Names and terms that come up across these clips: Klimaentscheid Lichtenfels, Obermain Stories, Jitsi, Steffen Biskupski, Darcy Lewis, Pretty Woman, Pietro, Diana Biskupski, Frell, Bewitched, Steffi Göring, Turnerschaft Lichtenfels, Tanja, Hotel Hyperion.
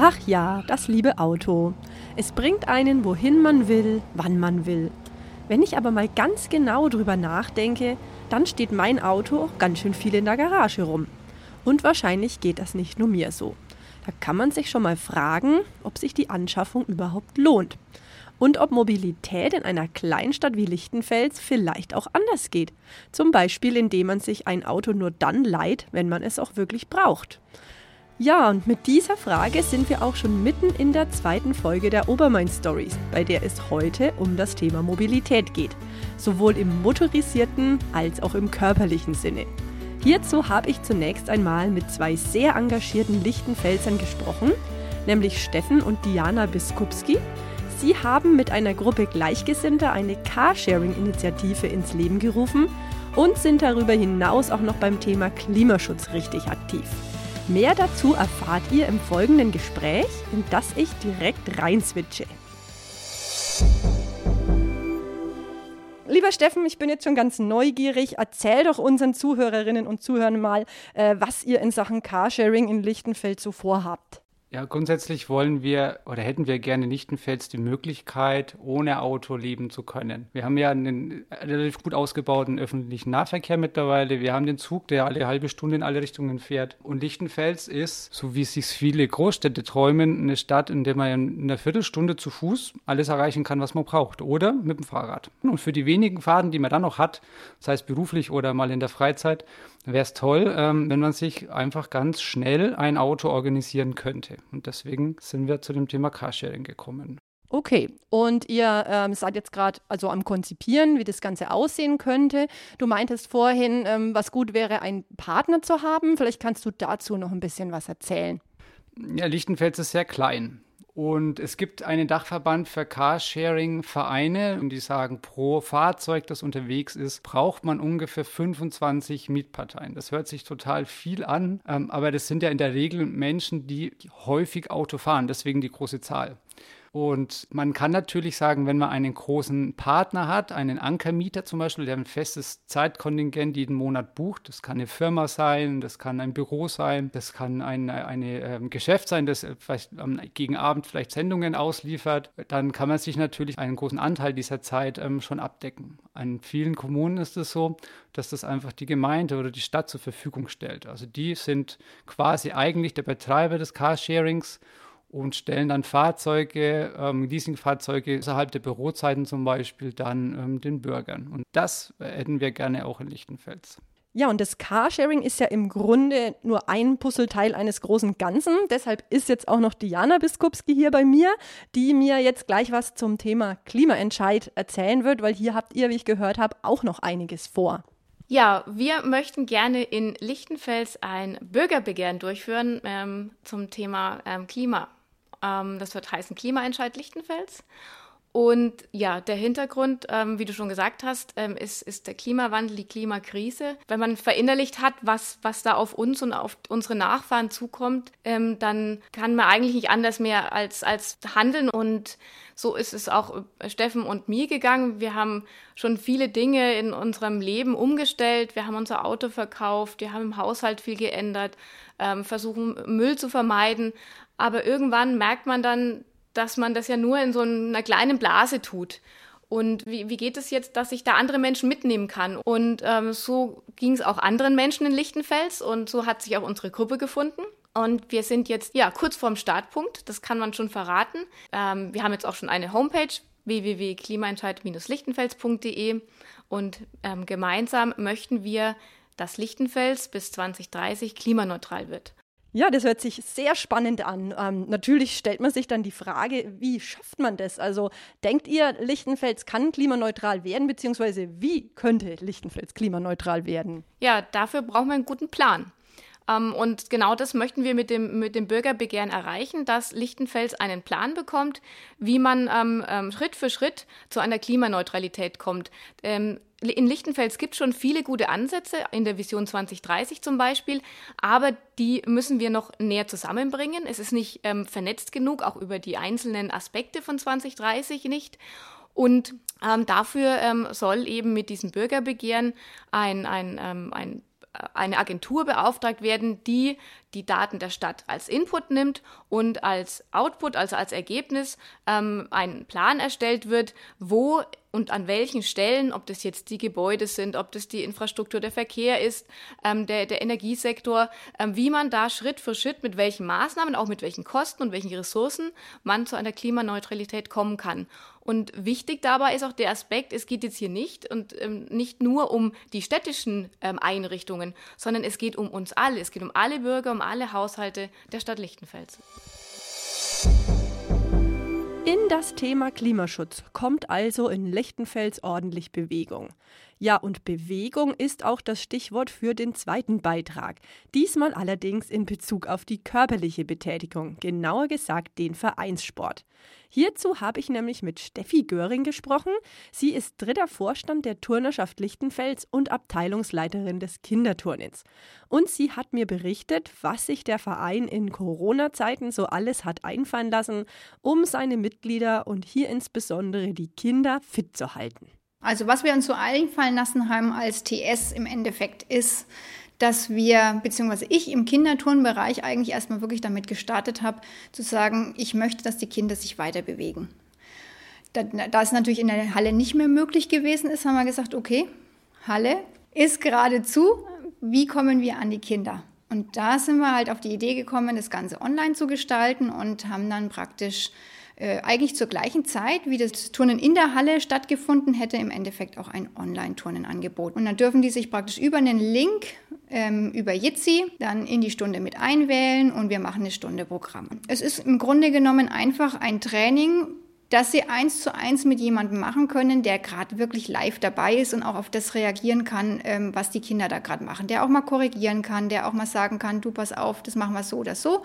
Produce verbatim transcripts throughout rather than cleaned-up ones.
Ach ja, das liebe Auto. Es bringt einen, wohin man will, wann man will. Wenn ich aber mal ganz genau drüber nachdenke, dann steht mein Auto auch ganz schön viel in der Garage rum. Und wahrscheinlich geht das nicht nur mir so. Da kann man sich schon mal fragen, ob sich die Anschaffung überhaupt lohnt. Und ob Mobilität in einer Kleinstadt wie Lichtenfels vielleicht auch anders geht. Zum Beispiel, indem man sich ein Auto nur dann leiht, wenn man es auch wirklich braucht. Ja, und mit dieser Frage sind wir auch schon mitten in der zweiten Folge der Obermain Stories, bei der es heute um das Thema Mobilität geht. Sowohl im motorisierten als auch im körperlichen Sinne. Hierzu habe ich zunächst einmal mit zwei sehr engagierten Lichtenfelsern gesprochen, nämlich Steffen und Diana Biskupski. Sie haben mit einer Gruppe Gleichgesinnter eine Carsharing-Initiative ins Leben gerufen und sind darüber hinaus auch noch beim Thema Klimaschutz richtig aktiv. Mehr dazu erfahrt ihr im folgenden Gespräch, in das ich direkt reinswitche. Lieber Steffen, ich bin jetzt schon ganz neugierig. Erzähl doch unseren Zuhörerinnen und Zuhörern mal, was ihr in Sachen Carsharing in Lichtenfels so vorhabt. Ja, grundsätzlich wollen wir oder hätten wir gerne in Lichtenfels die Möglichkeit, ohne Auto leben zu können. Wir haben ja einen relativ gut ausgebauten öffentlichen Nahverkehr mittlerweile. Wir haben den Zug, der alle halbe Stunde in alle Richtungen fährt. Und Lichtenfels ist, so wie es sich viele Großstädte träumen, eine Stadt, in der man in einer Viertelstunde zu Fuß alles erreichen kann, was man braucht. Oder mit dem Fahrrad. Und für die wenigen Fahrten, die man dann noch hat, sei es beruflich oder mal in der Freizeit, wäre es toll, ähm, wenn man sich einfach ganz schnell ein Auto organisieren könnte. Und deswegen sind wir zu dem Thema Carsharing gekommen. Okay, und ihr ähm, seid jetzt gerade also am Konzipieren, wie das Ganze aussehen könnte. Du meintest vorhin, ähm, was gut wäre, einen Partner zu haben. Vielleicht kannst du dazu noch ein bisschen was erzählen. Ja, Lichtenfels ist sehr klein. Und es gibt einen Dachverband für Carsharing-Vereine, und die sagen, pro Fahrzeug, das unterwegs ist, braucht man ungefähr fünfundzwanzig Mietparteien. Das hört sich total viel an, aber das sind ja in der Regel Menschen, die häufig Auto fahren, deswegen die große Zahl. Und man kann natürlich sagen, wenn man einen großen Partner hat, einen Ankermieter zum Beispiel, der ein festes Zeitkontingent jeden Monat bucht, das kann eine Firma sein, das kann ein Büro sein, das kann ein eine, ähm, Geschäft sein, das vielleicht ähm, gegen Abend vielleicht Sendungen ausliefert, dann kann man sich natürlich einen großen Anteil dieser Zeit ähm, schon abdecken. An vielen Kommunen ist es so, dass das einfach die Gemeinde oder die Stadt zur Verfügung stellt. Also die sind quasi eigentlich der Betreiber des Carsharings und stellen dann Fahrzeuge, ähm, Leasingfahrzeuge außerhalb der Bürozeiten zum Beispiel dann ähm, den Bürgern. Und das hätten wir gerne auch in Lichtenfels. Ja, und das Carsharing ist ja im Grunde nur ein Puzzleteil eines großen Ganzen. Deshalb ist jetzt auch noch Diana Biskupski hier bei mir, die mir jetzt gleich was zum Thema Klimaentscheid erzählen wird, weil hier habt ihr, wie ich gehört habe, auch noch einiges vor. Ja, wir möchten gerne in Lichtenfels ein Bürgerbegehren durchführen ähm, zum Thema ähm, Klima. Das wird heißen Klimaentscheid Lichtenfels. Und ja, der Hintergrund, wie du schon gesagt hast, ist, ist der Klimawandel, die Klimakrise. Wenn man verinnerlicht hat, was, was da auf uns und auf unsere Nachfahren zukommt, dann kann man eigentlich nicht anders mehr als, als handeln. Und so ist es auch Steffen und mir gegangen. Wir haben schon viele Dinge in unserem Leben umgestellt. Wir haben unser Auto verkauft, wir haben im Haushalt viel geändert, versuchen Müll zu vermeiden. Aber irgendwann merkt man dann, dass man das ja nur in so einer kleinen Blase tut. Und wie, wie geht es jetzt, dass ich da andere Menschen mitnehmen kann? Und ähm, so ging es auch anderen Menschen in Lichtenfels und so hat sich auch unsere Gruppe gefunden. Und wir sind jetzt ja kurz vorm Startpunkt, das kann man schon verraten. Ähm, wir haben jetzt auch schon eine Homepage, w w w punkt klimaentscheid bindestrich lichtenfels punkt d e, und ähm, gemeinsam möchten wir, dass Lichtenfels bis zwanzig dreißig klimaneutral wird. Ja, das hört sich sehr spannend an. Ähm, natürlich stellt man sich dann die Frage, wie schafft man das? Also denkt ihr, Lichtenfels kann klimaneutral werden, beziehungsweise wie könnte Lichtenfels klimaneutral werden? Ja, dafür brauchen wir einen guten Plan. Ähm, und genau das möchten wir mit dem, mit dem Bürgerbegehren erreichen, dass Lichtenfels einen Plan bekommt, wie man ähm, ähm, Schritt für Schritt zu einer Klimaneutralität kommt. Ähm, In Lichtenfels gibt es schon viele gute Ansätze, in der Vision zwanzig dreißig zum Beispiel, aber die müssen wir noch näher zusammenbringen. Es ist nicht ähm, vernetzt genug, auch über die einzelnen Aspekte von zwanzig dreißig nicht. Und ähm, dafür ähm, soll eben mit diesem Bürgerbegehren ein, ein, ähm, ein, eine Agentur beauftragt werden, die die Daten der Stadt als Input nimmt und als Output, also als Ergebnis, ähm, ein Plan erstellt wird, wo und an welchen Stellen, ob das jetzt die Gebäude sind, ob das die Infrastruktur, der Verkehr ist, ähm, der, der Energiesektor, ähm, wie man da Schritt für Schritt mit welchen Maßnahmen, auch mit welchen Kosten und welchen Ressourcen man zu einer Klimaneutralität kommen kann. Und wichtig dabei ist auch der Aspekt, es geht jetzt hier nicht und ähm, nicht nur um die städtischen ähm, Einrichtungen, sondern es geht um uns alle. Es geht um alle Bürger, um alle Haushalte der Stadt Lichtenfels. In das Thema Klimaschutz kommt also in Lichtenfels ordentlich Bewegung. Ja, und Bewegung ist auch das Stichwort für den zweiten Beitrag. Diesmal allerdings in Bezug auf die körperliche Betätigung, genauer gesagt den Vereinssport. Hierzu habe ich nämlich mit Steffi Göring gesprochen. Sie ist dritter Vorstand der Turnerschaft Lichtenfels und Abteilungsleiterin des Kinderturnens. Und sie hat mir berichtet, was sich der Verein in Corona-Zeiten so alles hat einfallen lassen, um seine Mitglieder und hier insbesondere die Kinder fit zu halten. Also was wir uns so einfallen lassen haben als T S im Endeffekt ist, dass wir, beziehungsweise ich im Kinderturnbereich eigentlich erstmal wirklich damit gestartet habe, zu sagen, ich möchte, dass die Kinder sich weiter bewegen. Da, da es natürlich in der Halle nicht mehr möglich gewesen ist, haben wir gesagt, okay, Halle ist geradezu, wie kommen wir an die Kinder? Und da sind wir halt auf die Idee gekommen, das Ganze online zu gestalten und haben dann praktisch eigentlich zur gleichen Zeit, wie das Turnen in der Halle stattgefunden hätte, im Endeffekt auch ein Online-Turnen angeboten. Und dann dürfen die sich praktisch über einen Link, ähm, über Jitsi, dann in die Stunde mit einwählen und wir machen eine Stunde Programm. Es ist im Grunde genommen einfach ein Training, das sie eins zu eins mit jemandem machen können, der gerade wirklich live dabei ist und auch auf das reagieren kann, ähm, was die Kinder da gerade machen. Der auch mal korrigieren kann, der auch mal sagen kann, du pass auf, das machen wir so oder so.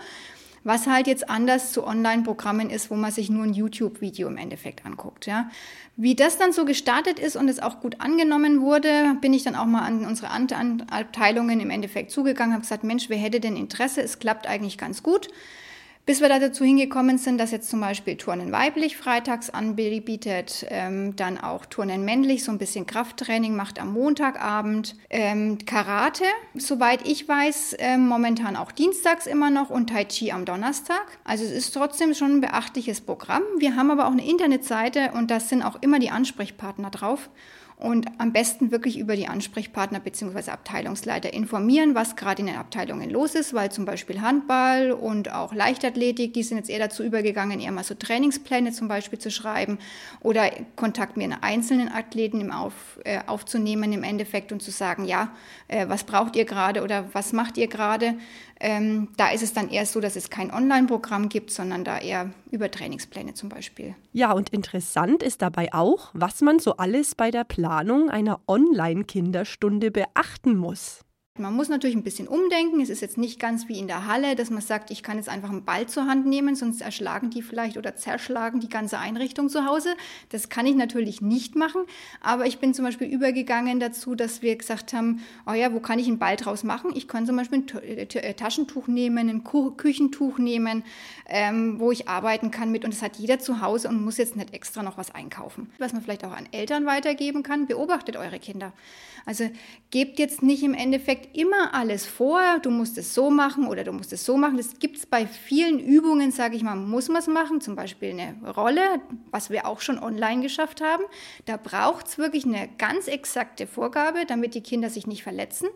Was halt jetzt anders zu Online-Programmen ist, wo man sich nur ein YouTube-Video im Endeffekt anguckt. Ja. Wie das dann so gestartet ist und es auch gut angenommen wurde, bin ich dann auch mal an unsere Abteilungen im Endeffekt zugegangen, habe gesagt, Mensch, wer hätte denn Interesse? Es klappt eigentlich ganz gut. Bis wir da dazu hingekommen sind, dass jetzt zum Beispiel Turnen weiblich freitags anbietet, ähm, dann auch Turnen männlich, so ein bisschen Krafttraining macht am Montagabend, ähm, Karate, soweit ich weiß, ähm, momentan auch dienstags immer noch und Tai Chi am Donnerstag. Also es ist trotzdem schon ein beachtliches Programm. Wir haben aber auch eine Internetseite und da sind auch immer die Ansprechpartner drauf. Und am besten wirklich über die Ansprechpartner bzw. Abteilungsleiter informieren, was gerade in den Abteilungen los ist, weil zum Beispiel Handball und auch Leichtathletik, die sind jetzt eher dazu übergegangen, eher mal so Trainingspläne zum Beispiel zu schreiben oder Kontakt mit einzelnen Athleten im Auf, äh, aufzunehmen im Endeffekt und zu sagen, ja, äh, was braucht ihr gerade oder was macht ihr gerade? Ähm, da ist es dann eher so, dass es kein Online-Programm gibt, sondern da eher über Trainingspläne zum Beispiel. Ja, und interessant ist dabei auch, was man so alles bei der Planung einer Online-Kinderstunde beachten muss. Man muss natürlich ein bisschen umdenken. Es ist jetzt nicht ganz wie in der Halle, dass man sagt, ich kann jetzt einfach einen Ball zur Hand nehmen, sonst erschlagen die vielleicht oder zerschlagen die ganze Einrichtung zu Hause. Das kann ich natürlich nicht machen. Aber ich bin zum Beispiel übergegangen dazu, dass wir gesagt haben, oh ja, wo kann ich einen Ball draus machen? Ich kann zum Beispiel ein Taschentuch nehmen, ein Küchentuch nehmen, ähm, wo ich arbeiten kann mit. Und das hat jeder zu Hause und muss jetzt nicht extra noch was einkaufen. Was man vielleicht auch an Eltern weitergeben kann, beobachtet eure Kinder. Also gebt jetzt nicht im Endeffekt immer alles vor, du musst es so machen oder du musst es so machen. Das gibt es bei vielen Übungen, sage ich mal, muss man es machen, zum Beispiel eine Rolle, was wir auch schon online geschafft haben. Da braucht es wirklich eine ganz exakte Vorgabe, damit die Kinder sich nicht verletzen.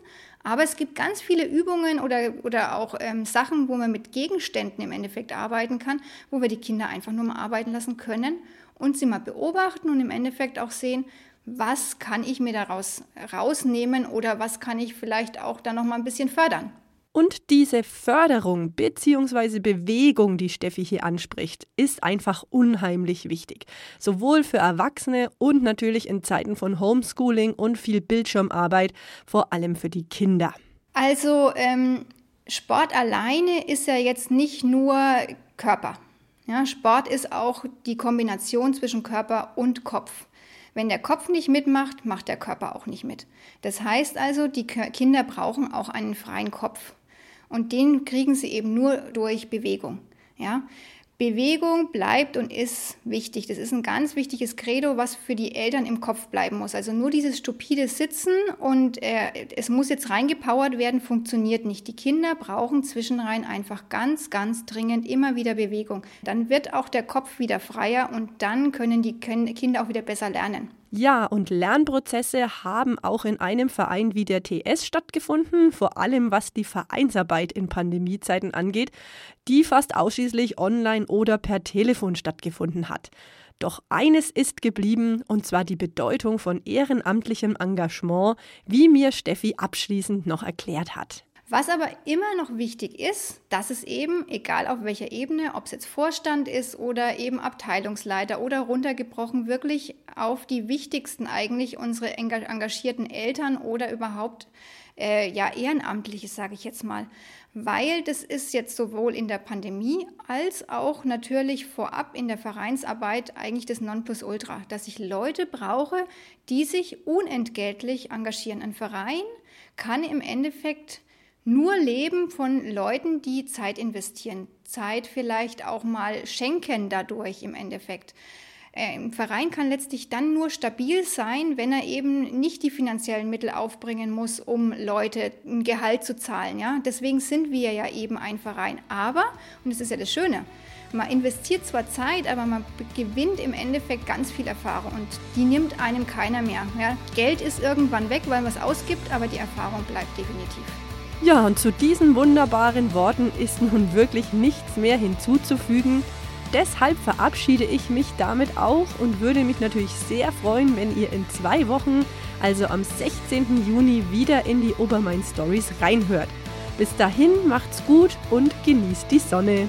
Aber es gibt ganz viele Übungen oder, oder auch ähm, Sachen, wo man mit Gegenständen im Endeffekt arbeiten kann, wo wir die Kinder einfach nur mal arbeiten lassen können und sie mal beobachten und im Endeffekt auch sehen, was kann ich mir daraus rausnehmen oder was kann ich vielleicht auch da noch mal ein bisschen fördern? Und diese Förderung bzw. Bewegung, die Steffi hier anspricht, ist einfach unheimlich wichtig. Sowohl für Erwachsene und natürlich in Zeiten von Homeschooling und viel Bildschirmarbeit, vor allem für die Kinder. Also ähm, Sport alleine ist ja jetzt nicht nur Körper. Ja, Sport ist auch die Kombination zwischen Körper und Kopf. Wenn der Kopf nicht mitmacht, macht der Körper auch nicht mit. Das heißt also, die Kinder brauchen auch einen freien Kopf. Und den kriegen sie eben nur durch Bewegung. Ja? Bewegung bleibt und ist wichtig. Das ist ein ganz wichtiges Credo, was für die Eltern im Kopf bleiben muss. Also nur dieses stupide Sitzen und äh, es muss jetzt reingepowert werden, funktioniert nicht. Die Kinder brauchen zwischenrein einfach ganz, ganz dringend immer wieder Bewegung. Dann wird auch der Kopf wieder freier und dann können die Kinder auch wieder besser lernen. Ja, und Lernprozesse haben auch in einem Verein wie der T S stattgefunden, vor allem was die Vereinsarbeit in Pandemiezeiten angeht, die fast ausschließlich online oder per Telefon stattgefunden hat. Doch eines ist geblieben, und zwar die Bedeutung von ehrenamtlichem Engagement, wie mir Steffi abschließend noch erklärt hat. Was aber immer noch wichtig ist, dass es eben, egal auf welcher Ebene, ob es jetzt Vorstand ist oder eben Abteilungsleiter oder runtergebrochen, wirklich auf die wichtigsten eigentlich unsere engagierten Eltern oder überhaupt äh, ja Ehrenamtliche, sage ich jetzt mal. Weil das ist jetzt sowohl in der Pandemie als auch natürlich vorab in der Vereinsarbeit eigentlich das Nonplusultra, dass ich Leute brauche, die sich unentgeltlich engagieren. Ein Verein kann im Endeffekt nur leben von Leuten, die Zeit investieren, Zeit vielleicht auch mal schenken dadurch im Endeffekt. Äh, ein Verein kann letztlich dann nur stabil sein, wenn er eben nicht die finanziellen Mittel aufbringen muss, um Leute ein Gehalt zu zahlen. Ja? Deswegen sind wir ja eben ein Verein. Aber, und das ist ja das Schöne, man investiert zwar Zeit, aber man gewinnt im Endeffekt ganz viel Erfahrung und die nimmt einem keiner mehr. Ja? Geld ist irgendwann weg, weil man es ausgibt, aber die Erfahrung bleibt definitiv. Ja, und zu diesen wunderbaren Worten ist nun wirklich nichts mehr hinzuzufügen. Deshalb verabschiede ich mich damit auch und würde mich natürlich sehr freuen, wenn ihr in zwei Wochen, also am sechzehnten Juni, wieder in die Obermain Stories reinhört. Bis dahin macht's gut und genießt die Sonne.